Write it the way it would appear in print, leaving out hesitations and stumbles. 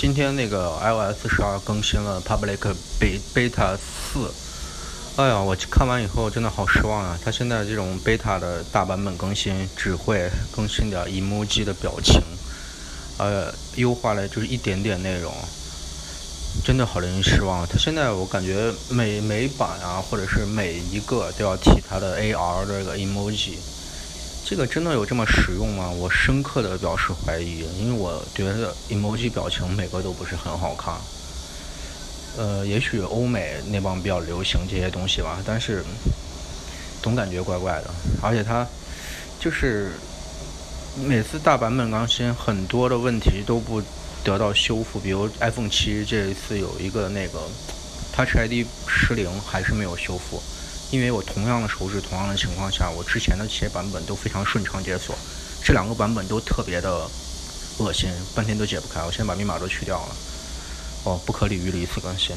今天那个 iOS 12更新了 Public Beta 4，哎呀，我看完以后真的好失望啊！它现在这种 Beta 的大版本更新只会更新点 emoji 的表情，优化了就是一点点内容，真的好令人失望。它现在我感觉每版啊，或者是每一个都要提它的 AR 这个 emoji。这个真的有这么实用吗？我深刻的表示怀疑，因为我觉得 emoji 表情每个都不是很好看。也许欧美那帮比较流行这些东西吧，但是总感觉怪怪的。而且它就是每次大版本更新，很多的问题都不得到修复，比如 iPhone 7这一次有一个那个 Touch ID 失灵还是没有修复。因为我同样的手指同样的情况下，我之前的这些版本都非常顺畅解锁，这两个版本都特别的恶心，半天都解不开。我先把密码都去掉了，不可理喻的一次更新。